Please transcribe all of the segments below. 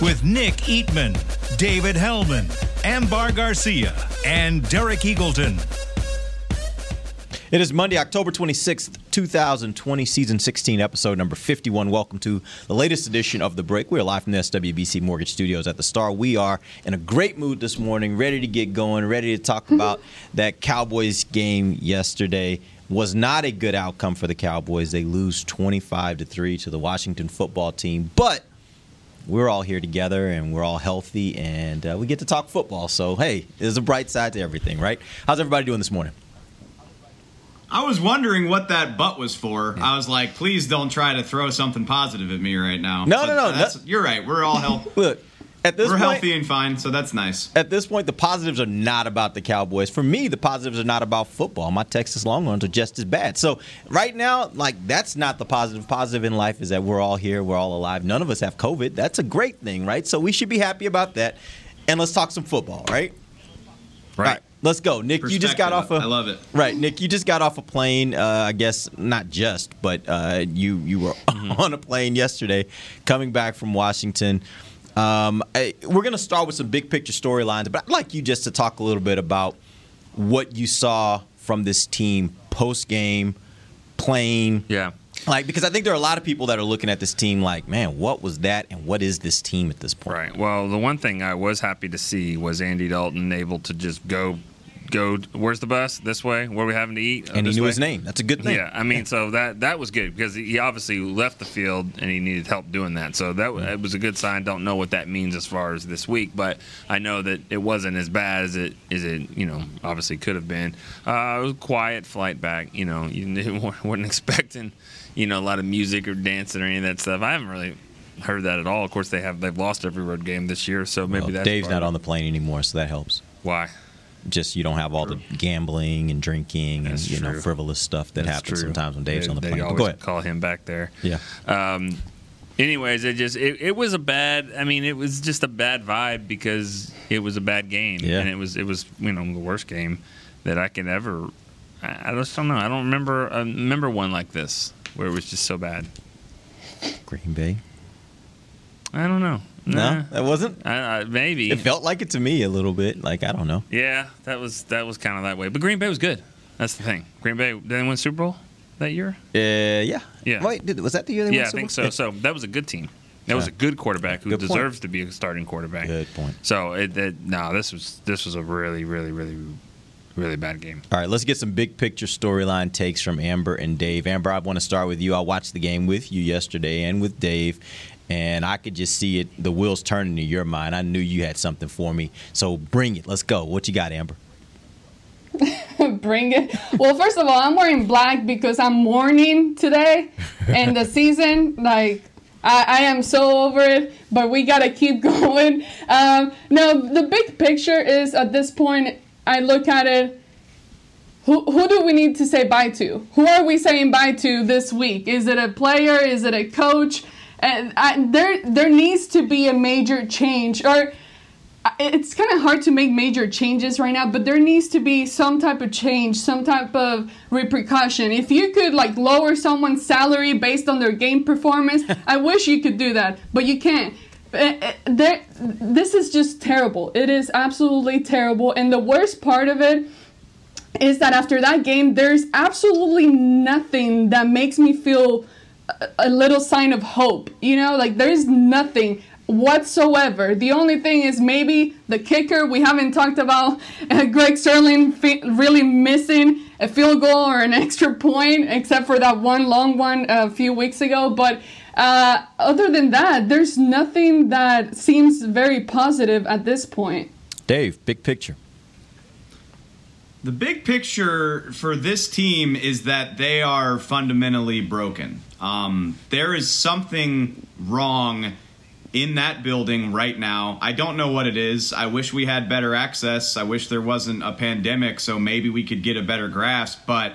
With Nick Eatman, David Helman, Ambar Garcia, and Derek Eagleton. It is Monday, October 26th, 2020, Season 16, Episode number 51. Welcome to the latest edition of The Break. We are live from the SWBC Mortgage Studios at The Star. We are in a great mood this morning, ready to get going, ready to talk about that Cowboys game yesterday. Was not a good outcome for the Cowboys. They lose 25-3 to the Washington football team, but we're all here together, and we're all healthy, and we get to talk football. So, hey, there's a bright side to everything, right? How's everybody doing this morning? I was wondering what that butt was for. I was like, please don't try to throw something positive at me right now. No. You're right. We're all healthy. Look, at this point, we're healthy and fine, so that's nice. At this point, the positives are not about the Cowboys. For me, the positives are not about football. My Texas Longhorns are just as bad. So right now, like, that's not the positive. Positive in life is that we're all here. We're all alive. None of us have COVID. That's a great thing, right? So we should be happy about that. And let's talk some football, right? Right. All right. Let's go, Nick. You just got off. I love it. Right, Nick. You just got off a plane. I guess not just, but you were on a plane yesterday, coming back from Washington. We're gonna start with some big picture storylines, but I'd like you just to talk a little bit about what you saw from this team post game, plane. Yeah. Like, because I think there are a lot of people that are looking at this team like, man, what was that and what is this team at this point? Right. Well, the one thing I was happy to see was Andy Dalton able to just go, where's the bus? This way? What are we having to eat? And he knew his name. That's a good thing. Yeah, I mean, so that was good because he obviously left the field and he needed help doing that. So that was a good sign. Don't know what that means as far as this week, but I know that it wasn't as bad as it obviously could have been. It was a quiet flight back. You know, you weren't expecting, a lot of music or dancing or any of that stuff. I haven't really heard that at all. Of course, they've lost every road game this year, so maybe that's Dave's not on the plane anymore, so that helps. Why? Just you don't have all the gambling and drinking and frivolous stuff that happens sometimes when Dave's on the plane. They always call him back there. Yeah. Anyways, it was a bad. I mean, it was just a bad vibe because it was a bad game, and it was the worst game that I can ever. I just don't know. I don't remember. I remember one like this where it was just so bad. Green Bay. I don't know. No, that wasn't. Maybe it felt like it to me a little bit. Like, I don't know. Yeah, that was kind of that way. But Green Bay was good. That's the thing. Green Bay, did they win Super Bowl that year? Yeah. Wait, was that the year they won Super Bowl? Yeah, I think so. So that was a good team. That was a good quarterback who deserves to be a starting quarterback. Good point. So this was a really, really, really, really bad game. All right, let's get some big picture storyline takes from Amber and Dave. Amber, I want to start with you. I watched the game with you yesterday and with Dave. And I could just see it, the wheels turning in your mind. I knew you had something for me. So bring it. Let's go. What you got, Amber? Bring it. Well, first of all, I'm wearing black because I'm mourning today. And the season, like, I am so over it. But we got to keep going. Now, the big picture is, at this point, I look at it. Who do we need to say bye to? Who are we saying bye to this week? Is it a player? Is it a coach? And there needs to be a major change, or it's kind of hard to make major changes right now, but there needs to be some type of change, some type of repercussion. If you could, like, lower someone's salary based on their game performance, I wish you could do that, but you can't. This is just terrible. It is absolutely terrible, and the worst part of it is that after that game, there's absolutely nothing that makes me feel a little sign of hope, like there's nothing whatsoever. The only thing is maybe the kicker. We haven't talked about Greg Serling really missing a field goal or an extra point, except for that one long one a few weeks ago. But other than that, there's nothing that seems very positive at this point. Dave, big picture. The big picture for this team is that they are fundamentally broken. There is something wrong in that building right now. I don't know what it is. I wish we had better access. I wish there wasn't a pandemic, so maybe we could get a better grasp. But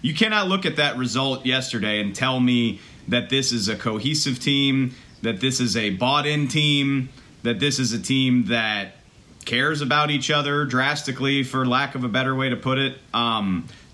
you cannot look at that result yesterday and tell me that this is a cohesive team, that this is a bought-in team, that this is a team that cares about each other drastically, for lack of a better way to put it.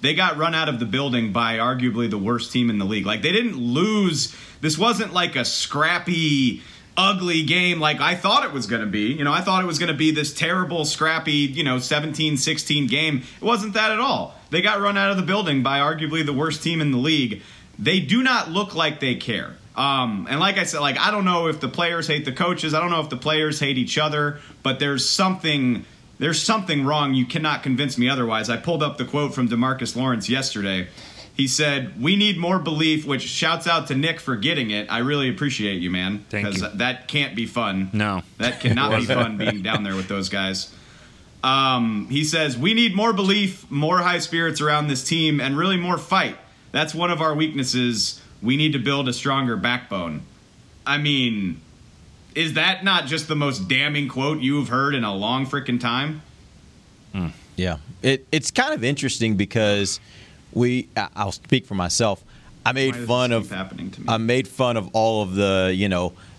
They got run out of the building by arguably the worst team in the league. Like, they didn't lose. This wasn't like a scrappy, ugly game like I thought it was going to be. You know, I thought it was going to be this terrible, scrappy, 17-16 game. It wasn't that at all. They got run out of the building by arguably the worst team in the league. They do not look like they care. And like I said, like, I don't know if the players hate the coaches. I don't know if the players hate each other, but there's something wrong. You cannot convince me otherwise. I pulled up the quote from DeMarcus Lawrence yesterday. He said, "We need more belief," which shouts out to Nick for getting it. I really appreciate you, man. Thank you. Because that can't be fun. No. That cannot be fun being down there with those guys. He says, "We need more belief, more high spirits around this team, and really more fight. That's one of our weaknesses. We need to build a stronger backbone." I mean, is that not just the most damning quote you've heard in a long freaking time? Yeah. It's kind of interesting because I'll speak for myself. I made fun of all of the,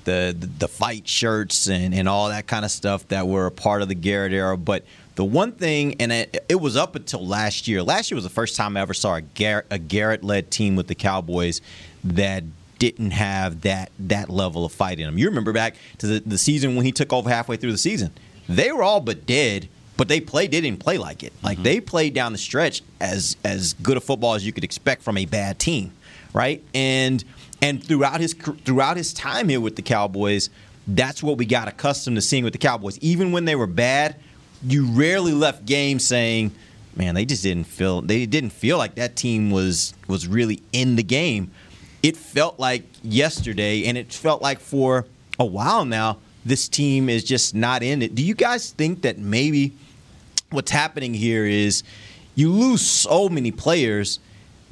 the fight shirts and all that kind of stuff that were a part of the Garrett era. But the one thing, and it was up until last year. Last year was the first time I ever saw a Garrett-led team with the Cowboys that didn't have that level of fight in them. You remember back to the season when he took over halfway through the season. They were all but dead, but they didn't play like it. Like, they played down the stretch as good a football as you could expect from a bad team, right? And throughout his time here with the Cowboys, that's what we got accustomed to seeing with the Cowboys. Even when they were bad, you rarely left games saying, "Man, they just didn't feel like that team was really in the game." It felt like yesterday, and it felt like for a while now, this team is just not in it. Do you guys think that maybe what's happening here is you lose so many players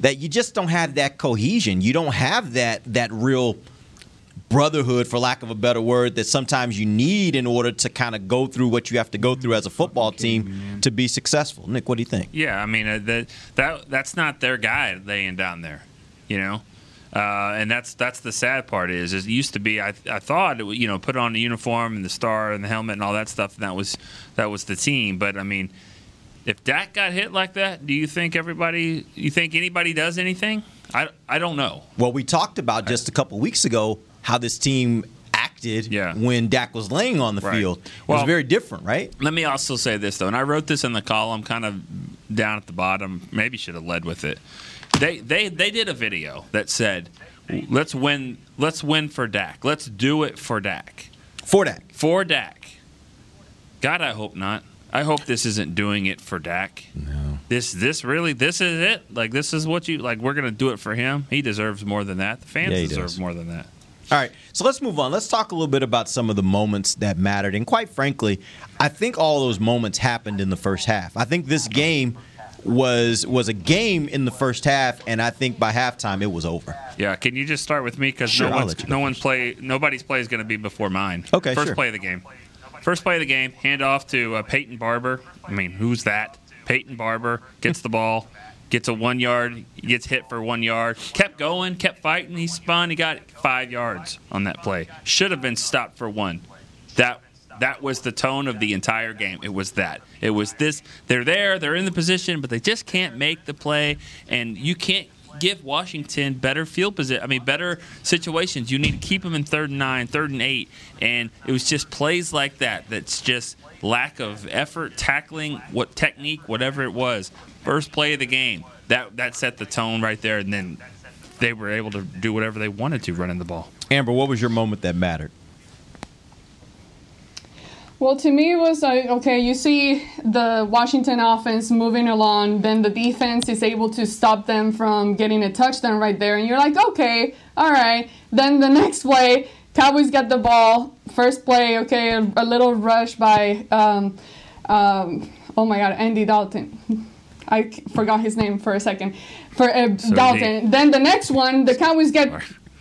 that you just don't have that cohesion? You don't have that real brotherhood, for lack of a better word, that sometimes you need in order to kind of go through what you have to go through as a football team to be successful. Nick, what do you think? Yeah, I mean, that's not their guy laying down there, and that's the sad part is it used to be I thought, put on the uniform and the star and the helmet and all that stuff, and that was the team. But I mean, if Dak got hit like that, do you think anybody does anything? I don't know. Well, we talked about just a couple weeks ago how this team acted when Dak was laying on the field. It was very different, right? Let me also say this, though, and I wrote this in the column kind of down at the bottom. Maybe should have led with it. They did a video that said, let's win for Dak. Let's do it for Dak. For Dak. God, I hope not. I hope this isn't doing it for Dak. No. This is it? Like, this is what we're going to do it for him? He deserves more than that. The fans deserve more than that. All right, so let's move on. Let's talk a little bit about some of the moments that mattered. And quite frankly, I think all those moments happened in the first half. I think this game was a game in the first half, and I think by halftime it was over. Yeah, can you just start with me? Because sure, nobody's play is going to be before mine. Okay, first play of the game. First play of the game, hand off to Peyton Barber. I mean, who's that? Peyton Barber gets the ball. Gets a 1 yard, gets hit for 1 yard. Kept going, kept fighting. He spun. He got 5 yards on that play. Should have been stopped for one. That was the tone of the entire game. It was that. It was this. They're there. They're in the position, but they just can't make the play. And you can't give Washington better field position. I mean, better situations. You need to keep them in 3rd and 9, 3rd and 8. And it was just plays like that. That's just lack of effort, tackling, what technique, whatever it was. First play of the game, that set the tone right there, and then they were able to do whatever they wanted to running the ball. Amber, what was your moment that mattered? Well, to me, it was like, okay, you see the Washington offense moving along, then the defense is able to stop them from getting a touchdown right there, and you're like, okay, all right. Then the next play, Cowboys get the ball. First play, okay, a little rush by, Andy Dalton. I forgot his name for a second. Dalton. Then the next one, the Cowboys get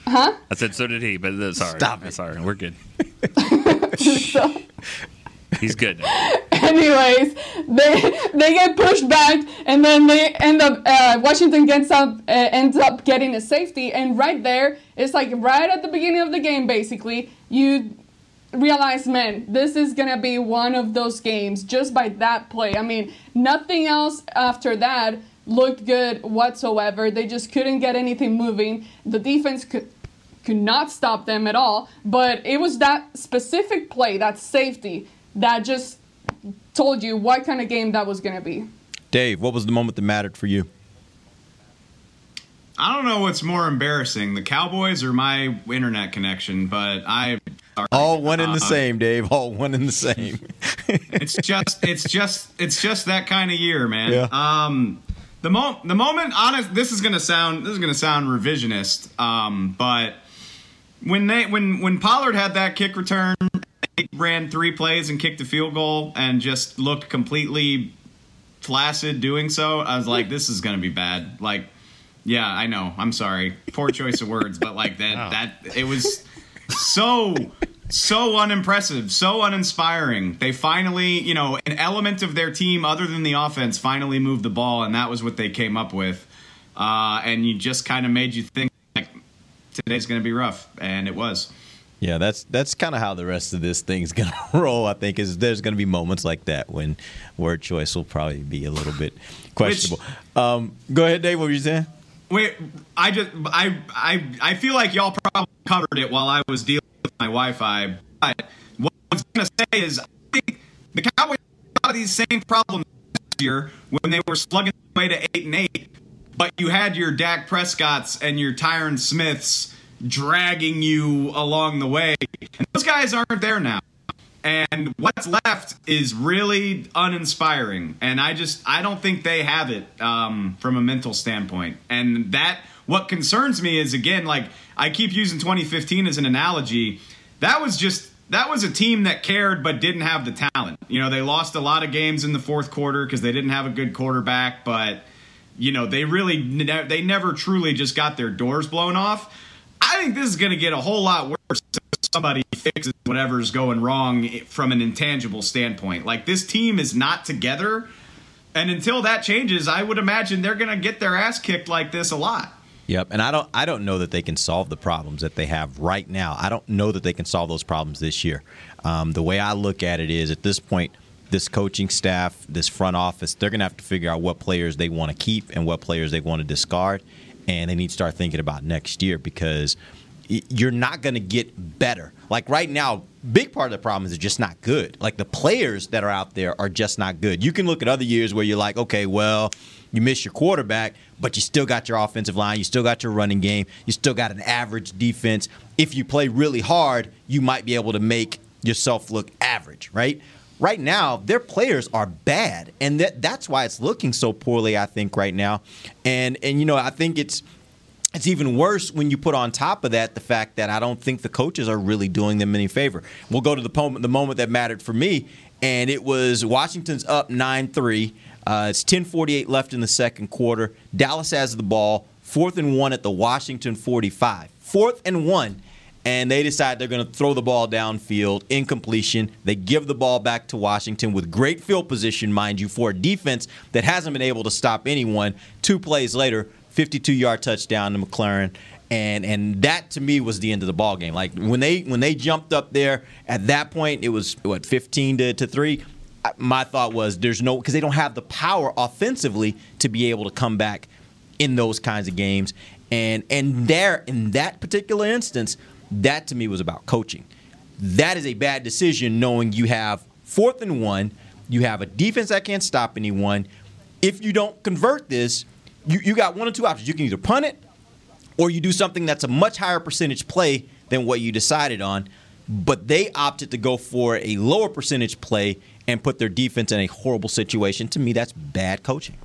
Huh? I said so did he, but sorry. Stop it. Sorry, we're good. He's good. Anyways, they get pushed back, and then they end up Washington ends up getting a safety, and right there, it's like right at the beginning of the game, basically, you realize, man, this is gonna be one of those games just by that play. I mean, nothing else after that looked good whatsoever. They just couldn't get anything moving. The defense could not stop them at all, but it was that specific play, that safety, that just told you what kind of game that was going to be. Dave, what was the moment that mattered for you? I don't know what's more embarrassing, the Cowboys or my internet connection, but I... All one in the same, Dave. All one in the same. It's just that kind of year, man. Yeah. The moment, honest. This is gonna sound revisionist. But when Pollard had that kick return, they ran three plays and kicked a field goal and just looked completely flaccid doing so. I was like, this is gonna be bad. Like, yeah, I know. I'm sorry. Poor choice of words, but like that it was so unimpressive, so uninspiring. They finally, an element of their team other than the offense finally moved the ball, and that was what they came up with. And you just kind of made you think, like, today's going to be rough, and it was. Yeah, that's kind of how the rest of this thing's going to roll, I think, is there's going to be moments like that when word choice will probably be a little bit questionable. Go ahead, Dave, what were you saying? Wait, I feel like y'all probably covered it while I was dealing with my Wi-Fi. But what I was going to say is I think the Cowboys had a lot of these same problems last year when they were slugging away to 8-8. But you had your Dak Prescott's and your Tyron Smith's dragging you along the way. And those guys aren't there now. And what's left is really uninspiring. And I don't think they have it from a mental standpoint. And that, what concerns me is, again, like I keep using 2015 as an analogy. That was a team that cared but didn't have the talent. They lost a lot of games in the fourth quarter because they didn't have a good quarterback. But, they never truly just got their doors blown off. I think this is going to get a whole lot worse if somebody fixes whatever's going wrong from an intangible standpoint. Like, this team is not together, and until that changes, I would imagine they're going to get their ass kicked like this a lot. Yep, and I don't know that they can solve the problems that they have right now. I don't know that they can solve those problems this year. The way I look at it is, at this point, this coaching staff, this front office, they're going to have to figure out what players they want to keep and what players they want to discard. And they need to start thinking about next year, because you're not going to get better. Like right now, big part of the problem is they're just not good. Like the players that are out there are just not good. You can look at other years where you're like, okay, well, you miss your quarterback, but you still got your offensive line. You still got your running game. You still got an average defense. If you play really hard, you might be able to make yourself look average, right? Right now, their players are bad, and that's why it's looking so poorly, I think, right now. And I think it's even worse when you put on top of that the fact that I don't think the coaches are really doing them any favor. We'll go to the moment that mattered for me, and it was Washington's up 9-3. It's 10:48 left in the second quarter. Dallas has the ball, 4th and 1 at the Washington 45. 4th and 1. And they decide they're going to throw the ball downfield, incompletion. They give the ball back to Washington with great field position, mind you, for a defense that hasn't been able to stop anyone. 2 plays later, 52-yard touchdown to McLaurin. And that, to me, was the end of the ball game. Like, when they jumped up there at that point, it was, 15-3? My thought was there's no – because they don't have the power offensively to be able to come back in those kinds of games. And there, in that particular instance – that, to me, was about coaching. That is a bad decision, knowing you have 4th and 1, you have a defense that can't stop anyone. If you don't convert this, you got one of two options. You can either punt it or you do something that's a much higher percentage play than what you decided on. But they opted to go for a lower percentage play and put their defense in a horrible situation. To me, that's bad coaching.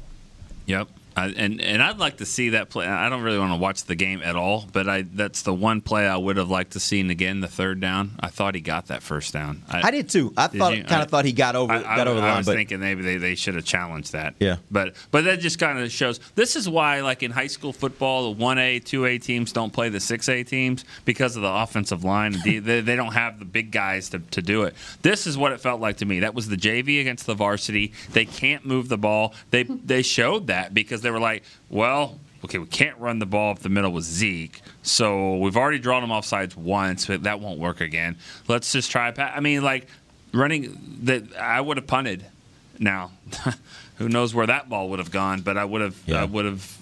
Yep. And I'd like to see that play. I don't really want to watch the game at all, but that's the one play I would have liked to seen again, the third down. I thought he got that first down. I did too. I thought he got over the line. I was thinking maybe they should have challenged that. Yeah. But that just kind of shows. This is why, like in high school football, the 1A, 2A teams don't play the 6A teams because of the offensive line. They don't have the big guys to do it. This is what it felt like to me. That was the JV against the varsity. They can't move the ball. They showed that because they were like, well, okay, we can't run the ball up the middle with Zeke, so we've already drawn him off sides once, but that won't work again. Let's just try. I mean, like running that, I would have punted. Now, who knows where that ball would have gone? But I would have, yeah. I would have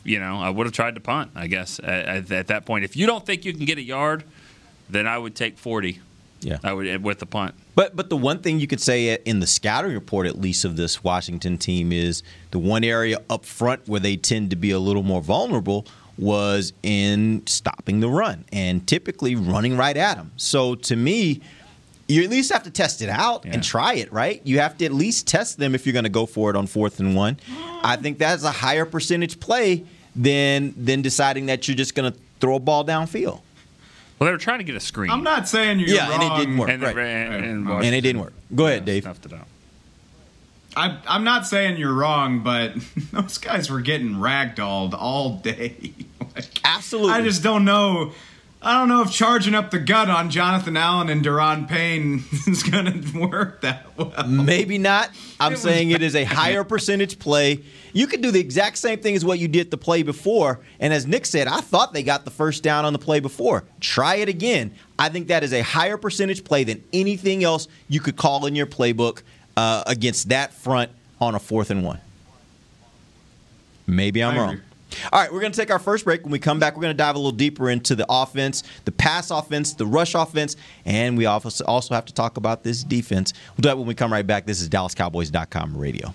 tried to punt. I guess at that point, if you don't think you can get a yard, then I would take 40. Yeah, I would with the punt. But the one thing you could say in the scouting report, at least of this Washington team, is the one area up front where they tend to be a little more vulnerable was in stopping the run and typically running right at them. So to me, you at least have to test it out and try it, right? You have to at least test them if you're going to go for it on 4th and 1. I think that's a higher percentage play than deciding that you're just going to throw a ball downfield. Well, they were trying to get a screen. I'm not saying you're wrong. Yeah, and it didn't work. And it didn't work. Go ahead, Dave. Toughed it out. I'm not saying you're wrong, but those guys were getting ragdolled all day. Like, absolutely. I just don't know. I don't know if charging up the gut on Jonathan Allen and Deron Payne is going to work that well. Maybe not. I'm saying it is a higher percentage play. You could do the exact same thing as what you did the play before. And as Nick said, I thought they got the first down on the play before. Try it again. I think that is a higher percentage play than anything else you could call in your playbook against that front on a 4th and 1. Maybe I'm wrong. All right, we're going to take our first break. When we come back, we're going to dive a little deeper into the offense, the pass offense, the rush offense, and we also have to talk about this defense. We'll do that when we come right back. This is DallasCowboys.com radio.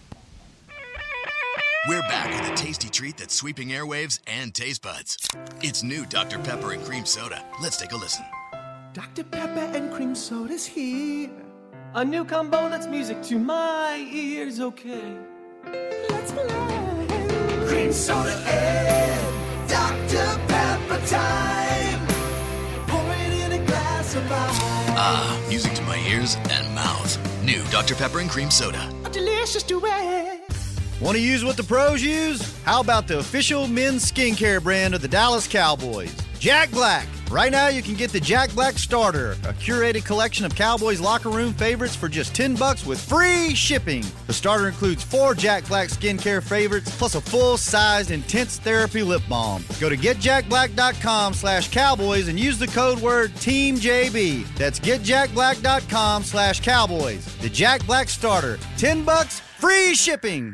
We're back with a tasty treat that's sweeping airwaves and taste buds. It's new Dr. Pepper and cream soda. Let's take a listen. Dr. Pepper and cream soda's here. A new combo that's music to my ears, okay. Let's play. Cream soda and Dr. Pepper time. Pour it in a glass of ice. Ah, music to my ears and mouth. New Dr. Pepper and cream soda. A delicious duet. Want to use what the pros use? How about the official men's skincare brand of the Dallas Cowboys, Jack Black. Right now you can get the Jack Black Starter, a curated collection of Cowboys locker room favorites for just $10 with free shipping. The starter includes 4 Jack Black skincare favorites plus a full-sized intense therapy lip balm. Go to getjackblack.com/cowboys and use the code word TEAMJB. That's getjackblack.com/cowboys. The Jack Black Starter, $10, free shipping.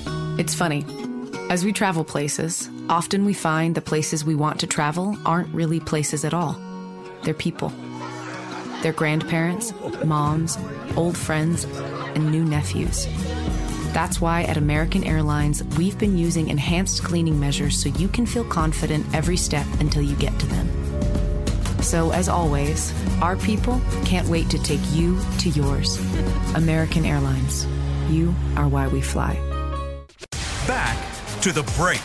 It's funny. As we travel places, often we find the places we want to travel aren't really places at all. They're people. They're grandparents, moms, old friends, and new nephews. That's why at American Airlines, we've been using enhanced cleaning measures so you can feel confident every step until you get to them. So, as always, our people can't wait to take you to yours. American Airlines. You are why we fly. Back to The Break.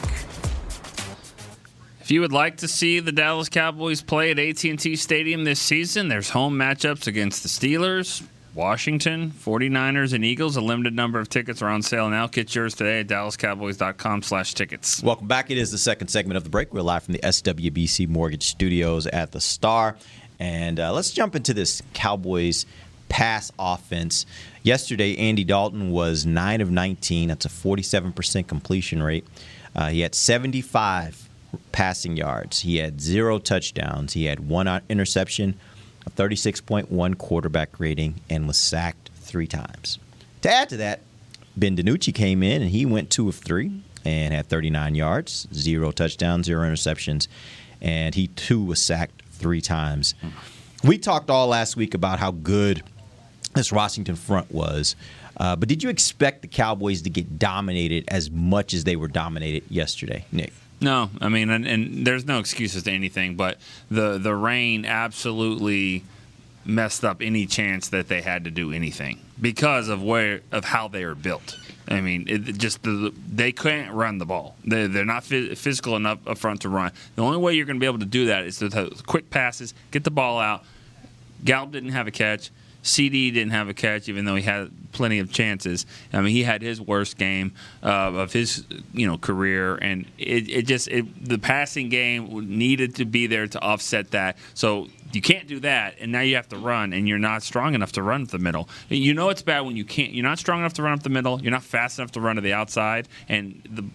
If you would like to see the Dallas Cowboys play at AT&T Stadium this season, there's home matchups against the Steelers, Washington, 49ers, and Eagles. A limited number of tickets are on sale now. Get yours today at DallasCowboys.com/tickets. Welcome back. It is the second segment of The Break. We're live from the SWBC Mortgage Studios at The Star. And let's jump into this Cowboys pass offense. Yesterday, Andy Dalton was 9 of 19. That's a 47% completion rate. He had 75 passing yards. He had 0 touchdowns. He had 1 interception, a 36.1 quarterback rating, and was sacked 3 times. To add to that, Ben DiNucci came in, and he went 2 of 3. and had 39 yards, 0 touchdowns, 0 interceptions, and he, too, was sacked 3 times. We talked all last week about how good this Washington front was, but did you expect the Cowboys to get dominated as much as they were dominated yesterday, Nick? No, I mean, and there's no excuses to anything, but the rain absolutely messed up any chance that they had to do anything because of how they are built. I mean, they can't run the ball. They're not physical enough up front to run. The only way you're going to be able to do that is to quick passes, get the ball out. Gallup didn't have a catch. CD didn't have a catch, even though he had plenty of chances. I mean, he had his worst game of his career, and the passing game needed to be there to offset that. So you can't do that, and now you have to run, and you're not strong enough to run up the middle. You know it's bad when you can't. You're not strong enough to run up the middle. You're not fast enough to run to the outside, and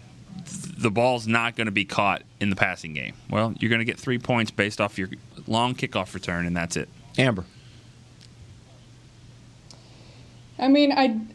the ball's not going to be caught in the passing game. Well, you're going to get 3 points based off your long kickoff return, and that's it. Amber. I mean,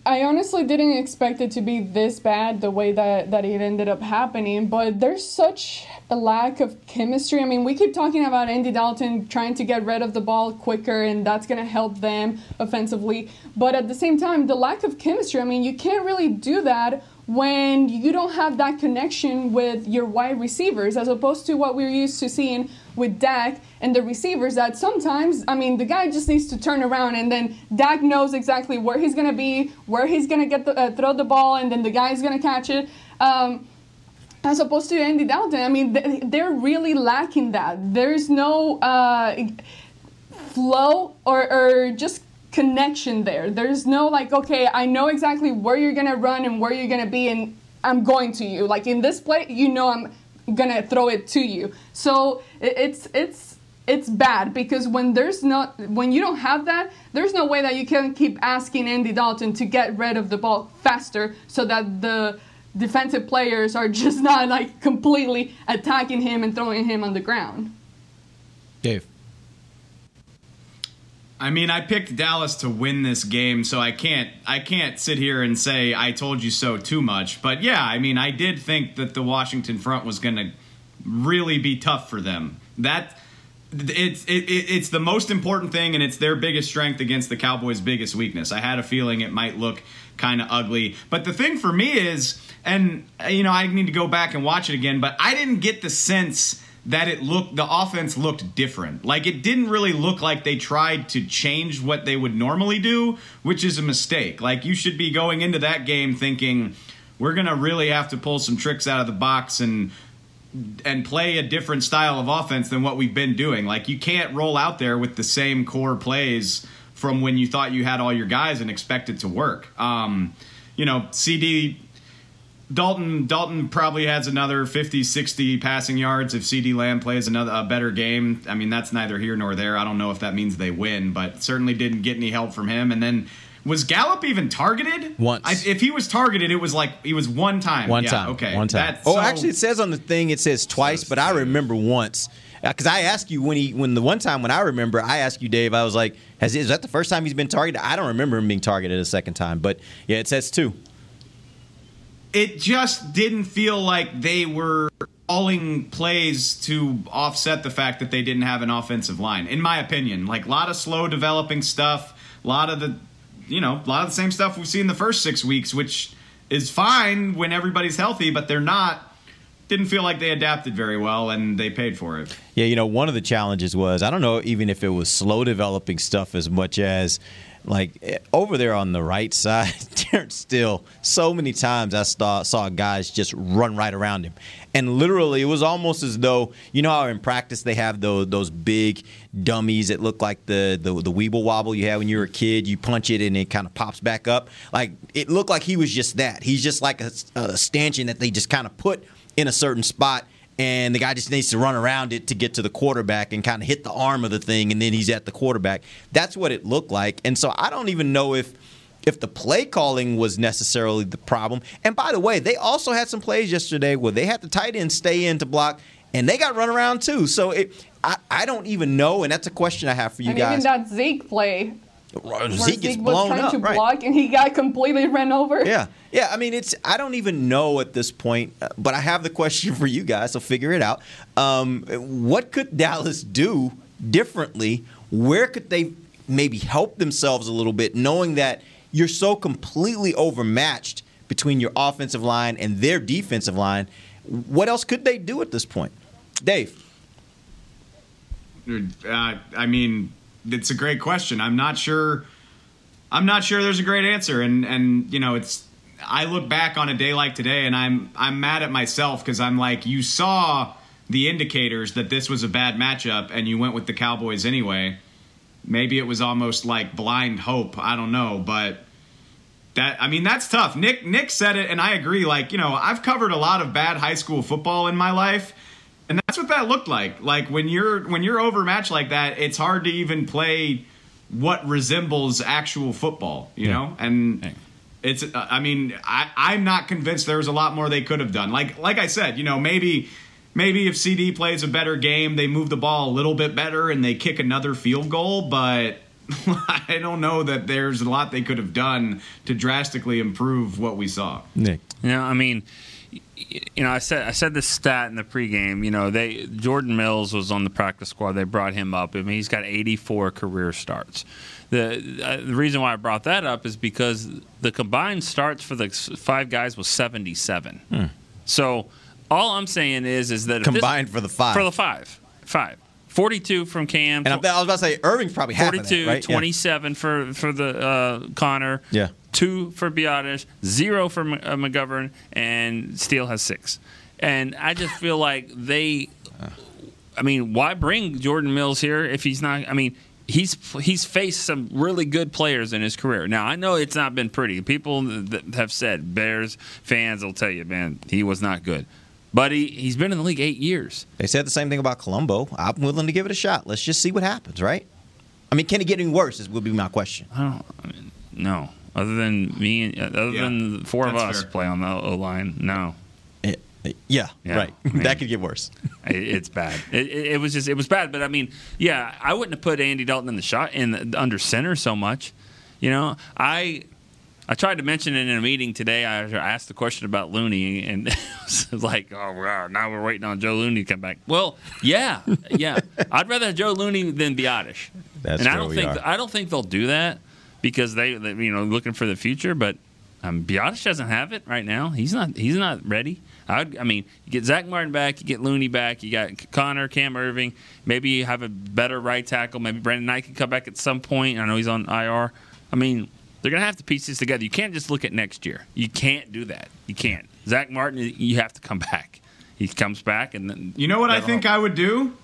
I honestly didn't expect it to be this bad the way that it ended up happening, but there's such a lack of chemistry. I mean, we keep talking about Andy Dalton trying to get rid of the ball quicker, and that's going to help them offensively. But at the same time, the lack of chemistry, I mean, you can't really do that when you don't have that connection with your wide receivers, as opposed to what we're used to seeing with Dak and the receivers, that sometimes, I mean, the guy just needs to turn around, and then Dak knows exactly where he's going to be, where he's going to get throw the ball, and then the guy's going to catch it. As opposed to Andy Dalton, I mean, they're really lacking that. There's no flow or just connection there. There's no like, okay, I know exactly where you're going to run and where you're going to be, and I'm going to you. Like in this play, I'm going to throw it to you. So it's bad, because when you don't have that, there's no way that you can keep asking Andy Dalton to get rid of the ball faster so that the defensive players are just not like completely attacking him and throwing him on the ground. Dave. I mean, I picked Dallas to win this game, so I can't sit here and say I told you so too much. But yeah, I mean, I did think that the Washington front was going to really be tough for them. That it's the most important thing, and it's their biggest strength against the Cowboys' biggest weakness. I had a feeling it might look kind of ugly, but the thing for me is, and I need to go back and watch it again, but I didn't get the sense that the offense looked different. Like, it didn't really look like they tried to change what they would normally do, which is a mistake. Like, you should be going into that game thinking, we're going to really have to pull some tricks out of the box and play a different style of offense than what we've been doing. Like, you can't roll out there with the same core plays from when you thought you had all your guys and expect it to work. Dalton probably has another 50, 60 passing yards if CD Lamb plays a better game. I mean, that's neither here nor there. I don't know if that means they win, but certainly didn't get any help from him. And then, was Gallup even targeted? Once. If he was targeted, it was like he was one time. One time. Actually, it says on the thing, it says twice, but I remember once. Because I asked you I asked you, Dave, I was like, is that the first time he's been targeted? I don't remember him being targeted a second time. But, yeah, it says 2. It just didn't feel like they were calling plays to offset the fact that they didn't have an offensive line, in my opinion. Like, a lot of slow developing stuff, a lot of the same stuff we've seen the first 6 weeks, which is fine when everybody's healthy, but they're not. Didn't feel like they adapted very well, and they paid for it. Yeah, one of the challenges was, I don't know even if it was slow developing stuff as much as, like, over there on the right side, Terrence Steele, so many times I saw guys just run right around him. And literally, it was almost as though, how in practice they have those big dummies that look like the weeble wobble you had when you were a kid. You punch it and it kind of pops back up. Like, it looked like he was just that. He's just like a stanchion that they just kind of put in a certain spot, and the guy just needs to run around it to get to the quarterback and kind of hit the arm of the thing, and then he's at the quarterback. That's what it looked like. And so I don't even know if the play calling was necessarily the problem. And by the way, they also had some plays yesterday where they had the tight end stay in to block, and they got run around too. So I don't even know, and that's a question I have for you guys. Even that Zeke play. Zeke gets blown up. He was trying to block, and he got completely ran over. Yeah. Yeah, I mean, it's I don't even know at this point, but I have the question for you guys, so figure it out. What could Dallas do differently? Where could they maybe help themselves a little bit, knowing that you're so completely overmatched between your offensive line and their defensive line? What else could they do at this point? Dave? I mean, it's a great question. I'm not sure there's a great answer. And you know, it's I look back on a day like today, and I'm mad at myself because I'm like, you saw the indicators that this was a bad matchup, and you went with the Cowboys anyway. Maybe it was almost like blind hope. I don't know, but that I mean that's tough. Nick said it, and I agree. Like, you know, I've covered a lot of bad high school football in my life, and that's what that looked like. Like when you're overmatched like that, it's hard to even play what resembles actual football. You know, and it's. I mean, I'm not convinced there was a lot more they could have done. Like I said, you know, maybe. Maybe if CD plays a better game, they move the ball a little bit better and they kick another field goal, but I don't know that there's a lot they could have done to drastically improve what we saw. Nick. You know, I mean, you know, I said this stat in the pregame, you know, Jordan Mills was on the practice squad. They brought him up. I mean, he's got 84 career starts. The reason why I brought that up is because the combined starts for the five guys was 77. So all I'm saying is that combined for the five. 42 from Cam. And I was about to say Irving's probably half of that, right? 27 for the Connor. Yeah. 2 for Biotis, 0 for McGovern, and Steele has 6. And I just feel like I mean, why bring Jordan Mills here if he's not? I mean, he's faced some really good players in his career. Now, I know it's not been pretty. People that have said Bears fans will tell you, man, he was not good. But he's been in the league 8 years. They said the same thing about Colombo. I'm willing to give it a shot. Let's just see what happens, right? I mean, can it get any worse would be my question. No. Other than than the four of us play on the O-line, no. Yeah, right. I mean, that could get worse. It's bad. It was bad. But, I mean, yeah, I wouldn't have put Andy Dalton under center so much. You know, I tried to mention it in a meeting today. I asked the question about Looney, and it was like, oh, now we're waiting on Joe Looney to come back. Well, yeah. I'd rather have Joe Looney than Biotis. I don't think they'll do that because they you know, looking for the future. But Biotis doesn't have it right now. He's not ready. I mean, you get Zach Martin back, you get Looney back, you got Connor, Cam Irving. Maybe you have a better right tackle. Maybe Brandon Knight can come back at some point. I know he's on IR. I mean, they're going to have to piece this together. You can't just look at next year. You can't do that. You can't. Zach Martin, you have to come back. He comes back, and then you know what I think I would do.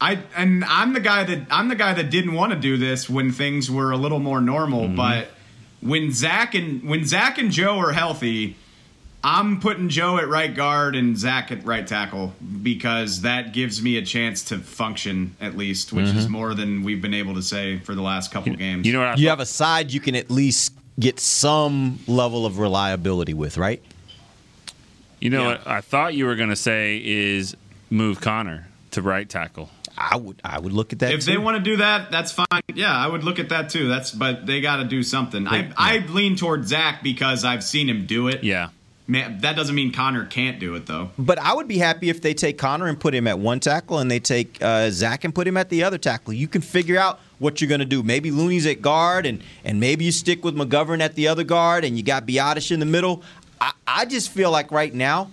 I'm the guy that didn't want to do this when things were a little more normal. Mm-hmm. But when Zach and Joe are healthy, I'm putting Joe at right guard and Zach at right tackle because that gives me a chance to function at least, which is more than we've been able to say for the last couple games. You know what I thought? You have a side you can at least get some level of reliability with, right? You know what I thought you were going to say is move Connor to right tackle. I would look at that if too. They want to do that, that's fine. Yeah, I would look at that too. But they got to do something. I lean toward Zach because I've seen him do it. Yeah. Man, that doesn't mean Connor can't do it, though. But I would be happy if they take Connor and put him at one tackle and they take Zach and put him at the other tackle. You can figure out what you're going to do. Maybe Looney's at guard, and maybe you stick with McGovern at the other guard, and you got Biotis in the middle. I just feel like right now,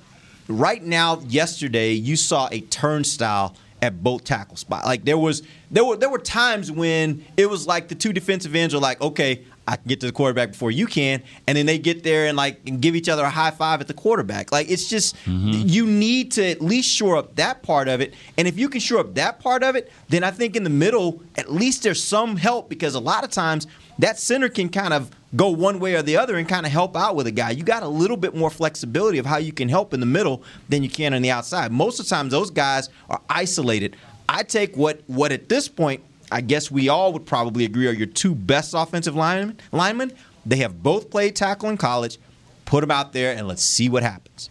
yesterday, you saw a turnstile at both tackle spots. Like there were times when it was like the two defensive ends were like, okay, I can get to the quarterback before you can, and then they get there and give each other a high five at the quarterback. Like it's just you need to at least shore up that part of it. And if you can shore up that part of it, then I think in the middle at least there's some help because a lot of times that center can kind of go one way or the other and kind of help out with a guy. You got a little bit more flexibility of how you can help in the middle than you can on the outside. Most of the time those guys are isolated. I take what at this point I guess we all would probably agree are your two best offensive linemen. They have both played tackle in college. Put them out there, and let's see what happens.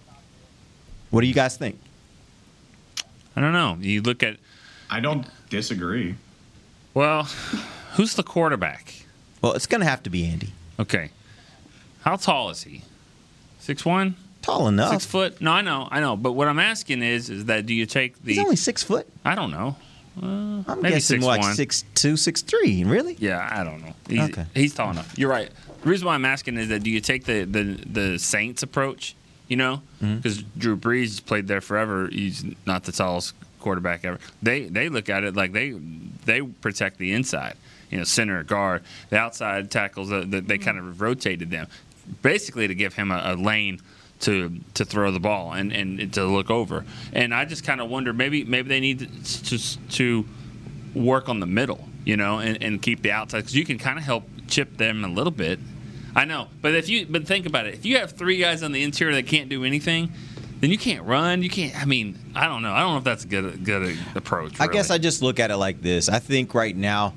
What do you guys think? I don't know. I don't disagree. Well, Who's the quarterback? Well, it's going to have to be Andy. Okay. How tall is he? 6'1"? Tall enough. 6 foot? No, I know. But what I'm asking is that do you take the... He's only 6 foot. I don't know. I'm maybe guessing 6'2", 6'3". Really? Yeah, I don't know. He's tall enough. You're right. The reason why I'm asking is that do you take the Saints approach? You know, because Drew Brees played there forever. He's not the tallest quarterback ever. They look at it like they protect the inside. You know, center, guard, the outside tackles. They kind of rotated them, basically to give him a lane to throw the ball and to look over. And I just kind of wonder maybe they need to work on the middle, you know, and keep the outside, because you can kind of help chip them a little bit. I know, but think about it. If you have three guys on the interior that can't do anything, then you can't run. You can't. I mean, I don't know. I don't know if that's a good approach. Really. I guess I just look at it like this. I think right now,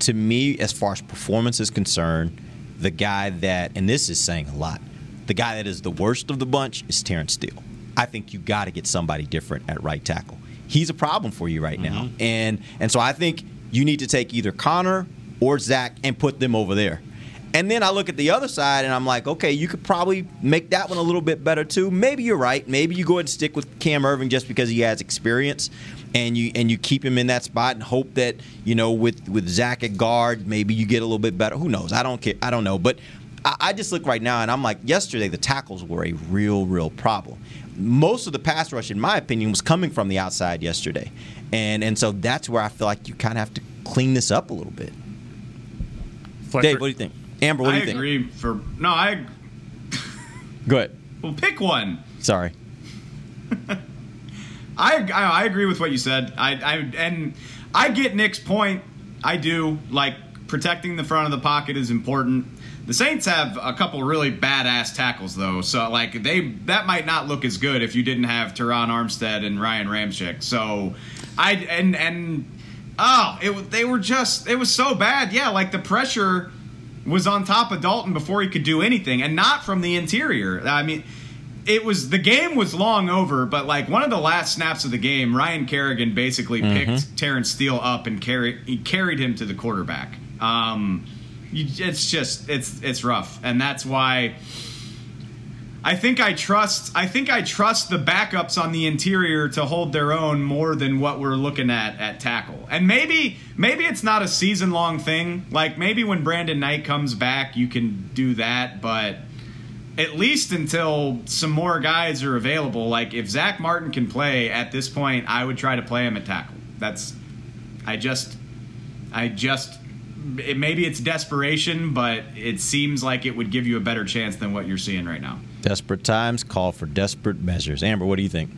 to me, as far as performance is concerned, the guy that, and this is saying a lot, the guy that is the worst of the bunch is Terrence Steele. I think you got to get somebody different at right tackle. He's a problem for you right now, and so I think you need to take either Connor or Zach and put them over there. And then I look at the other side, and I'm like, okay, you could probably make that one a little bit better too. Maybe you're right. Maybe you go ahead and stick with Cam Irving just because he has experience, and you keep him in that spot and hope that, you know, with Zach at guard, maybe you get a little bit better. Who knows? I don't care. I don't know. But I just look right now, and I'm like, yesterday the tackles were a real problem. Most of the pass rush, in my opinion, was coming from the outside yesterday, and so that's where I feel like you kind of have to clean this up a little bit. Fletcher. Dave, what do you think? Amber, what do you think? I agree. Go ahead. Well, pick one. Sorry. I agree with what you said. I get Nick's point. I do. Like, protecting the front of the pocket is important. The Saints have a couple really badass tackles, though. So, like, that might not look as good if you didn't have Teron Armstead and Ryan Ramczyk. So, it was so bad. Yeah, like, the pressure was on top of Dalton before he could do anything, and not from the interior. I mean, the game was long over, but like one of the last snaps of the game, Ryan Kerrigan basically picked Terrence Steele up and carried him to the quarterback. It's rough, and that's why I think I trust the backups on the interior to hold their own more than what we're looking at tackle. And maybe it's not a season-long thing. Like, maybe when Brandon Knight comes back, you can do that. But at least until some more guys are available, like if Zach Martin can play at this point, I would try to play him at tackle. Maybe it's desperation, but it seems like it would give you a better chance than what you're seeing right now. Desperate times call for desperate measures. Amber, what do you think?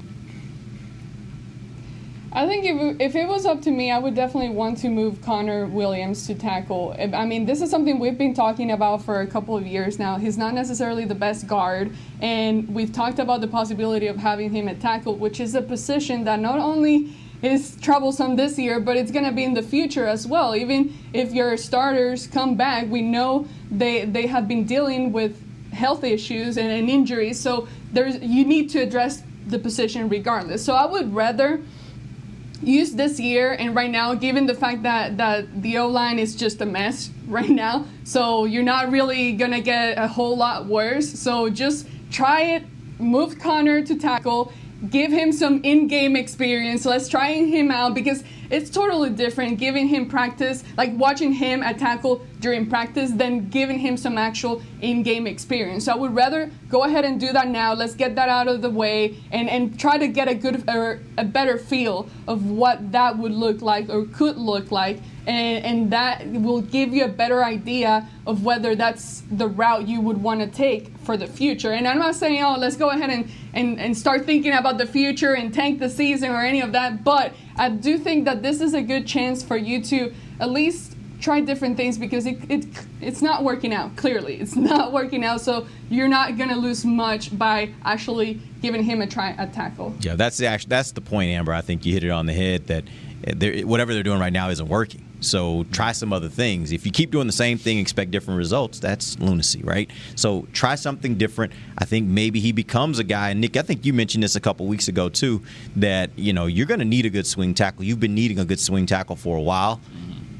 I think if it was up to me, I would definitely want to move Connor Williams to tackle. I mean, this is something we've been talking about for a couple of years now. He's not necessarily the best guard, and we've talked about the possibility of having him at tackle, which is a position that not only is troublesome this year, but it's going to be in the future as well. Even if your starters come back, we know they have been dealing with health issues and injuries, so you need to address the position regardless. So I would rather use this year, and right now, given the fact that the O-line is just a mess right now, so you're not really going to get a whole lot worse. So just try it, move Connor to tackle, give him some in-game experience. Let's try him out, because it's totally different giving him practice, like watching him at tackle during practice, than giving him some actual in-game experience. So I would rather go ahead and do that now. Let's get that out of the way and try to get a better feel of what that would look like or could look like, and that will give you a better idea of whether that's the route you would want to take for the future. And I'm not saying, let's go ahead and start thinking about the future and tank the season or any of that, but I do think that this is a good chance for you to at least try different things, because it's not working out. Clearly, it's not working out, so you're not going to lose much by actually giving him a try at tackle. Yeah, that's the point, Amber. I think you hit it on the head, that whatever they're doing right now isn't working. So try some other things. If you keep doing the same thing, expect different results, that's lunacy, right? So try something different. I think maybe he becomes a guy. And Nick, I think you mentioned this a couple weeks ago too, that, you know, you're going to need a good swing tackle. You've been needing a good swing tackle for a while.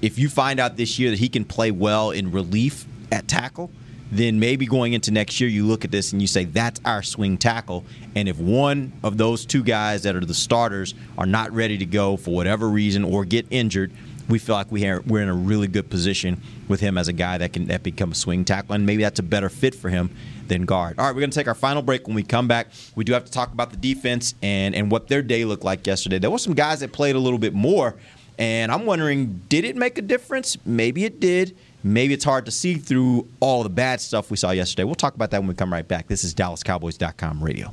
if you find out this year that he can play well in relief at tackle, then maybe going into next year you look at this and you say, that's our swing tackle. And if one of those two guys that are the starters are not ready to go for whatever reason or get injured, we feel like we're in a really good position with him as a guy that can become a swing tackle. And maybe that's a better fit for him than guard. All right, we're going to take our final break. When we come back, we do have to talk about the defense and what their day looked like yesterday. There were some guys that played a little bit more, and I'm wondering, did it make a difference? Maybe it did. Maybe it's hard to see through all the bad stuff we saw yesterday. We'll talk about that when we come right back. This is DallasCowboys.com Radio.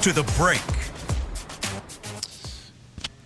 to the break.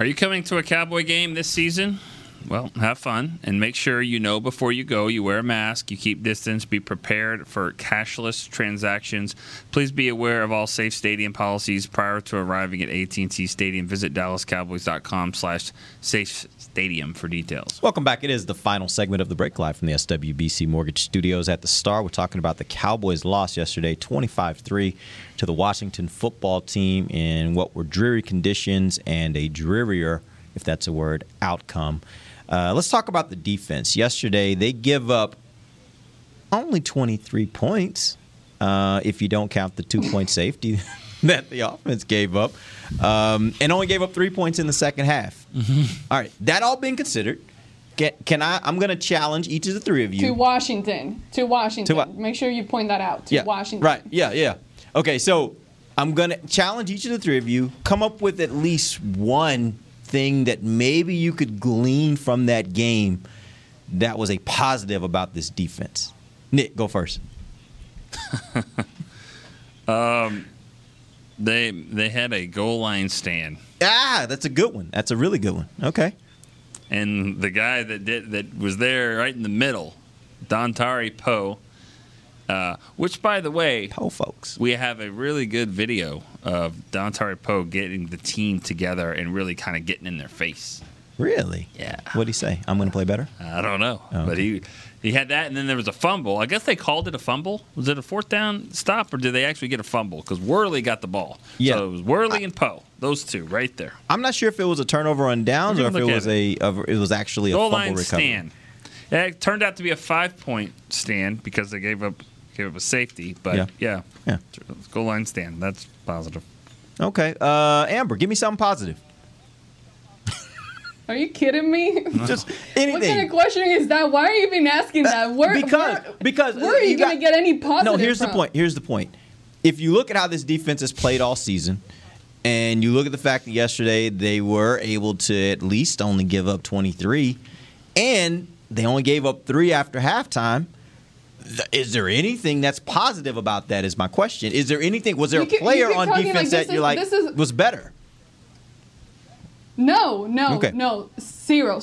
Are you coming to a Cowboy game this season? Well, have fun and make sure you know before you go. You wear a mask, you keep distance, be prepared for cashless transactions. Please be aware of all safe stadium policies prior to arriving at AT&T Stadium. Visit DallasCowboys.com/safe stadium for details. Welcome back. It is the final segment of The Break, live from the SWBC Mortgage Studios at The Star. We're talking about the Cowboys' loss yesterday, 25-3. To the Washington football team in what were dreary conditions and a drearier, if that's a word, outcome. Let's talk about the defense. Yesterday, they give up only 23 points, if you don't count the 2-point safety that the offense gave up, and only gave up 3 points in the second half. Mm-hmm. All right, that all being considered, I'm going to challenge each of the three of you. To Washington. Make sure you point that out. Washington. Right, yeah. Okay, so I'm going to challenge each of the three of you. Come up with at least one thing that maybe you could glean from that game that was a positive about this defense. Nick, go first. They had a goal line stand. Ah, that's a good one. That's a really good one. Okay. And the guy that was there right in the middle, Dontari Poe. Which, by the way, Poe folks, we have a really good video of Dontari Poe getting the team together and really kind of getting in their face. Really? Yeah. What'd he say? I'm going to play better? I don't know. Oh, okay. But he had that, and then there was a fumble. I guess they called it a fumble. Was it a 4th down stop, or did they actually get a fumble? Because Worley got the ball. Yeah. So it was Worley and Poe. Those two right there. I'm not sure if it was a turnover on downs or if it was actually a fumble recovery. Stand. It turned out to be a 5-point stand because they gave up a safety, but yeah. Goal line stand. That's positive. Okay. Amber, give me something positive. Are you kidding me? Just anything. What kind of questioning is that? Why are you even asking that? Where are you going to get any positive? No, here's the point. If you look at how this defense has played all season, and you look at the fact that yesterday they were able to at least only give up 23, and they only gave up 3 after halftime. Is there anything that's positive about that is my question. Is there anything? Was there a player on defense that you're like, was better? No. Zero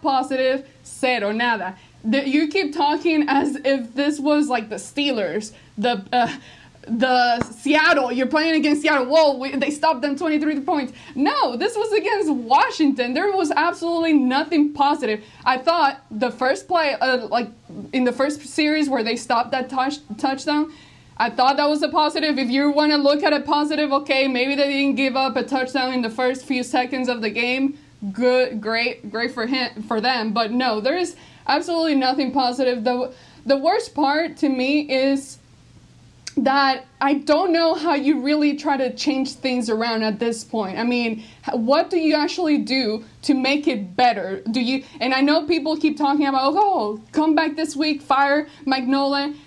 positive, zero nada. You keep talking as if this was like the Steelers, the Seattle. You're playing against Seattle. Whoa, they stopped them 23 points. No, this was against Washington. There was absolutely nothing positive. I thought the first play, like in the first series where they stopped that touchdown, I thought that was a positive. If you want to look at a positive, okay, maybe they didn't give up a touchdown in the first few seconds of the game. Good, great for him, for them. But no, there is absolutely nothing positive. The worst part to me is that I don't know how you really try to change things around at this point. I mean, what do you actually do to make it better? Do you? And I know people keep talking about, oh, come back this week, fire Mike Nolan.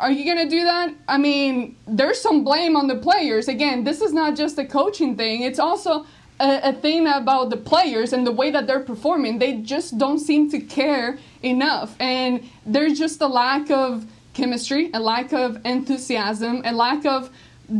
Are you going to do that? I mean, there's some blame on the players. Again, this is not just a coaching thing. It's also a thing about the players and the way that they're performing. They just don't seem to care enough. And there's just a lack of chemistry, a lack of enthusiasm, a lack of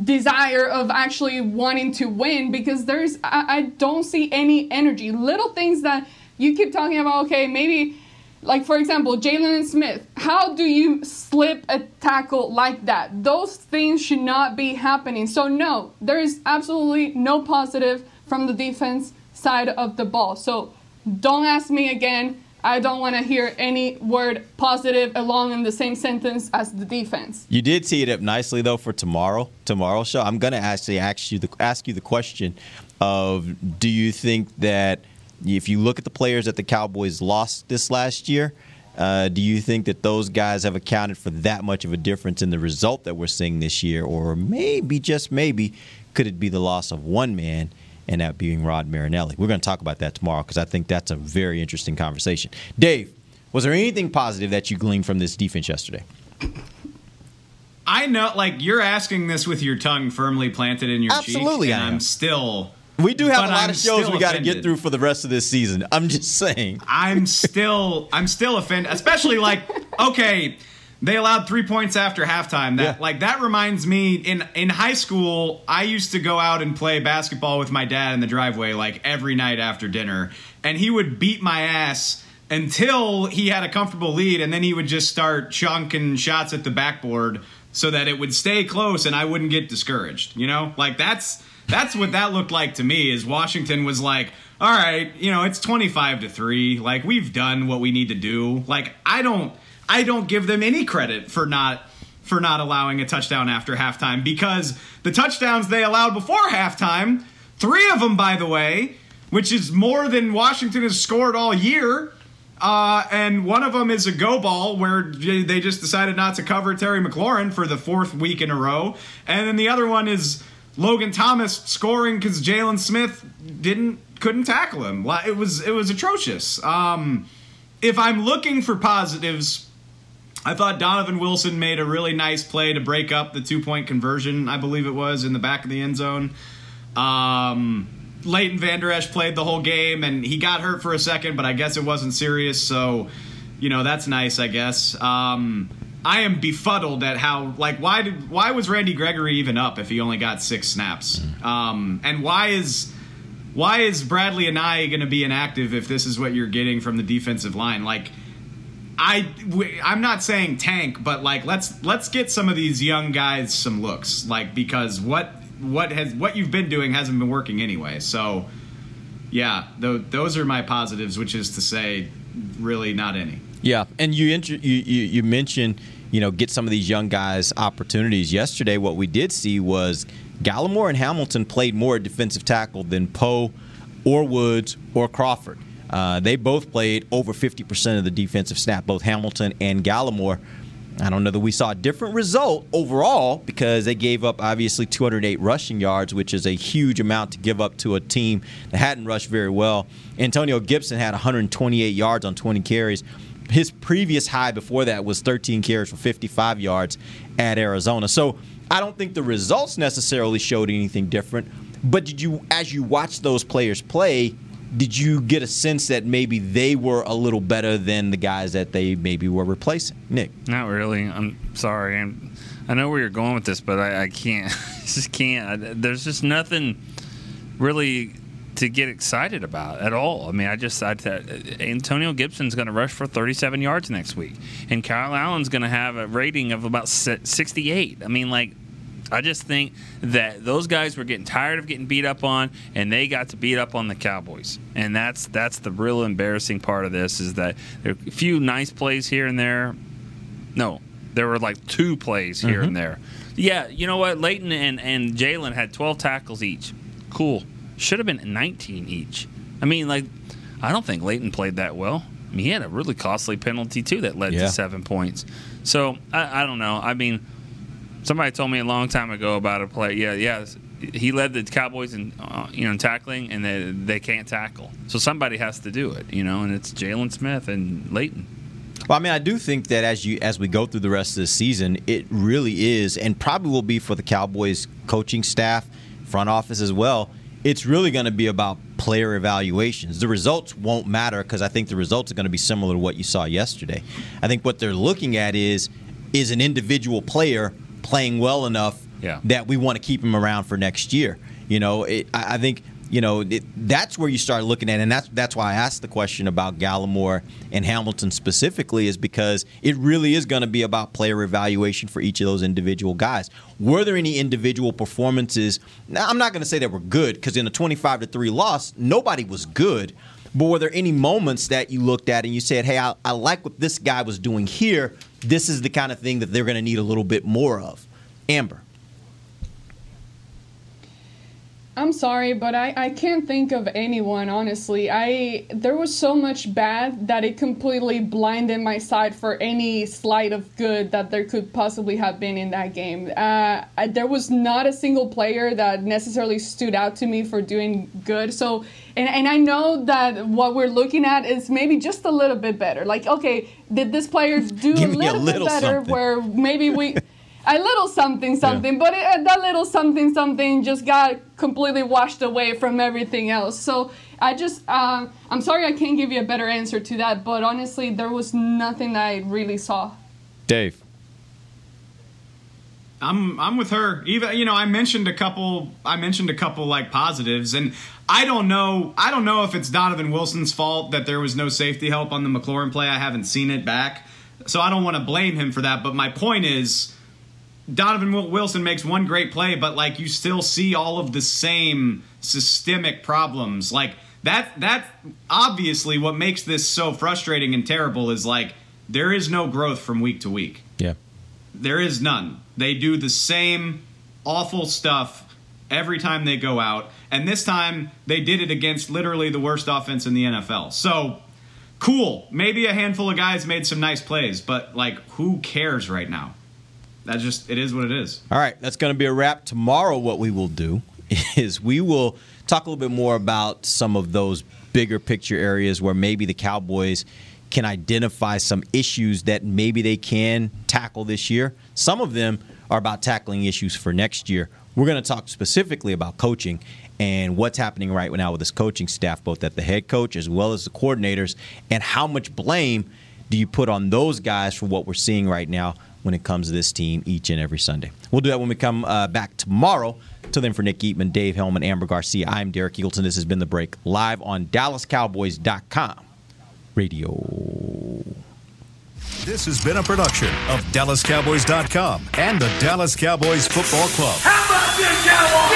desire of actually wanting to win, because there's I don't see any energy. Little things that you keep talking about, okay, maybe, like, for example, Jaylon Smith. How do you slip a tackle like that? Those things should not be happening. So, no, there is absolutely no positive from the defense side of the ball. So, don't ask me again. I don't want to hear any word positive along in the same sentence as the defense. You did tee it up nicely, though, for tomorrow's show. I'm going to actually ask you the question of, do you think that if you look at the players that the Cowboys lost this last year, do you think that those guys have accounted for that much of a difference in the result that we're seeing this year? Or maybe, just maybe, could it be the loss of one man, and that being Rod Marinelli? We're going to talk about that tomorrow, because I think that's a very interesting conversation. Dave, was there anything positive that you gleaned from this defense yesterday? I know, like, you're asking this with your tongue firmly planted in your cheek. Absolutely, I am. I'm still... We do have a lot of shows we got to get through for the rest of this season. I'm just saying. I'm still offended, especially like, okay, they allowed 3 points after halftime. That, yeah. Like, that reminds me, in high school, I used to go out and play basketball with my dad in the driveway like every night after dinner, and he would beat my ass until he had a comfortable lead, and then he would just start chunking shots at the backboard so that it would stay close and I wouldn't get discouraged. You know, like, that's what that looked like to me, is Washington was like, all right, you know, it's 25-3. Like, we've done what we need to do. Like, I don't give them any credit for not allowing a touchdown after halftime, because the touchdowns they allowed before halftime, 3 of them, by the way, which is more than Washington has scored all year. And one of them is a go ball where they just decided not to cover Terry McLaurin for the 4th week in a row. And then the other one is Logan Thomas scoring because Jaylon Smith couldn't tackle him. It was atrocious. If I'm looking for positives, I thought Donovan Wilson made a really nice play to break up the 2-point conversion, I believe it was, in the back of the end zone. Leighton Vander Esch played the whole game, and he got hurt for a second, but I guess it wasn't serious, so, you know, that's nice, I guess. I am befuddled at how, like, why was Randy Gregory even up if he only got 6 snaps? And why is Bradley and I going to be inactive if this is what you're getting from the defensive line? Like, I'm not saying tank, but, like, let's get some of these young guys some looks, like, because what you've been doing hasn't been working anyway. So, yeah, those are my positives, which is to say, really not any. Yeah, and you mentioned, you know, get some of these young guys opportunities. Yesterday, what we did see was Gallimore and Hamilton played more defensive tackle than Poe or Woods or Crawford. They both played over 50% of the defensive snap, both Hamilton and Gallimore. I don't know that we saw a different result overall, because they gave up, obviously, 208 rushing yards, which is a huge amount to give up to a team that hadn't rushed very well. Antonio Gibson had 128 yards on 20 carries. His previous high before that was 13 carries for 55 yards at Arizona. So I don't think the results necessarily showed anything different. But did you, as you watched those players play, did you get a sense that maybe they were a little better than the guys that they maybe were replacing? Nick? Not really. I'm sorry. I know where you're going with this, but I can't. I just can't. There's just nothing really to get excited about at all. I mean, Antonio Gibson's going to rush for 37 yards next week, and Kyle Allen's going to have a rating of about 68. I mean, like, I just think that those guys were getting tired of getting beat up on, and they got to beat up on the Cowboys. And that's the real embarrassing part of this, is that there are a few nice plays here and there. No, there were like two plays here and there. Yeah, you know what? Leighton and Jaylon had 12 tackles each. Cool. Should have been 19 each. I mean, like, I don't think Leighton played that well. I mean, he had a really costly penalty, too, that led to 7 points. So, I don't know. I mean, somebody told me a long time ago about a play. Yeah, he led the Cowboys in in tackling, and they can't tackle. So somebody has to do it, and it's Jaylon Smith and Leighton. Well, I mean, I do think that as we go through the rest of the season, it really is, and probably will be for the Cowboys coaching staff, front office as well, it's really going to be about player evaluations. The results won't matter, because I think the results are going to be similar to what you saw yesterday. I think what they're looking at is an individual player playing well enough that we want to keep him around for next year. I think that's where you start looking at, and that's why I asked the question about Gallimore and Hamilton specifically, is because it really is going to be about player evaluation for each of those individual guys. Were there any individual performances? Now, I'm not going to say that were good, because in a 25-3 loss, nobody was good. But were there any moments that you looked at and you said, hey, I like what this guy was doing here. This is the kind of thing that they're going to need a little bit more of. Amber? I'm sorry, but I can't think of anyone, honestly. There was so much bad that it completely blinded my sight for any slight of good that there could possibly have been in that game. There was not a single player that necessarily stood out to me for doing good. So, and I know that what we're looking at is maybe just a little bit better. Like, okay, did this player do a little bit better something, where maybe we... A little something, but that little something just got completely washed away from everything else. So I just, I'm sorry I can't give you a better answer to that, but honestly, there was nothing that I really saw. Dave. I'm with her. Even I mentioned a couple like positives, and I don't know if it's Donovan Wilson's fault that there was no safety help on the McLaurin play. I haven't seen it back, so I don't want to blame him for that. But my point is, Donovan Wilson makes one great play, but like you still see all of the same systemic problems. Like that's obviously what makes this so frustrating and terrible, is like there is no growth from week to week. Yeah. There is none. They do the same awful stuff every time they go out. And this time they did it against literally the worst offense in the NFL. So cool. Maybe a handful of guys made some nice plays, but like who cares right now? That's just, it is what it is. All right, that's going to be a wrap. Tomorrow what we will do is we will talk a little bit more about some of those bigger picture areas where maybe the Cowboys can identify some issues that maybe they can tackle this year. Some of them are about tackling issues for next year. We're going to talk specifically about coaching and what's happening right now with this coaching staff, both at the head coach as well as the coordinators, and how much blame do you put on those guys for what we're seeing right now when it comes to this team each and every Sunday. We'll do that when we come back tomorrow. Till then, for Nick Eatman, Dave Helman, Amber Garcia, I'm Derek Eagleton. This has been The Break, live on DallasCowboys.com radio. This has been a production of DallasCowboys.com and the Dallas Cowboys Football Club. How about this, Cowboys?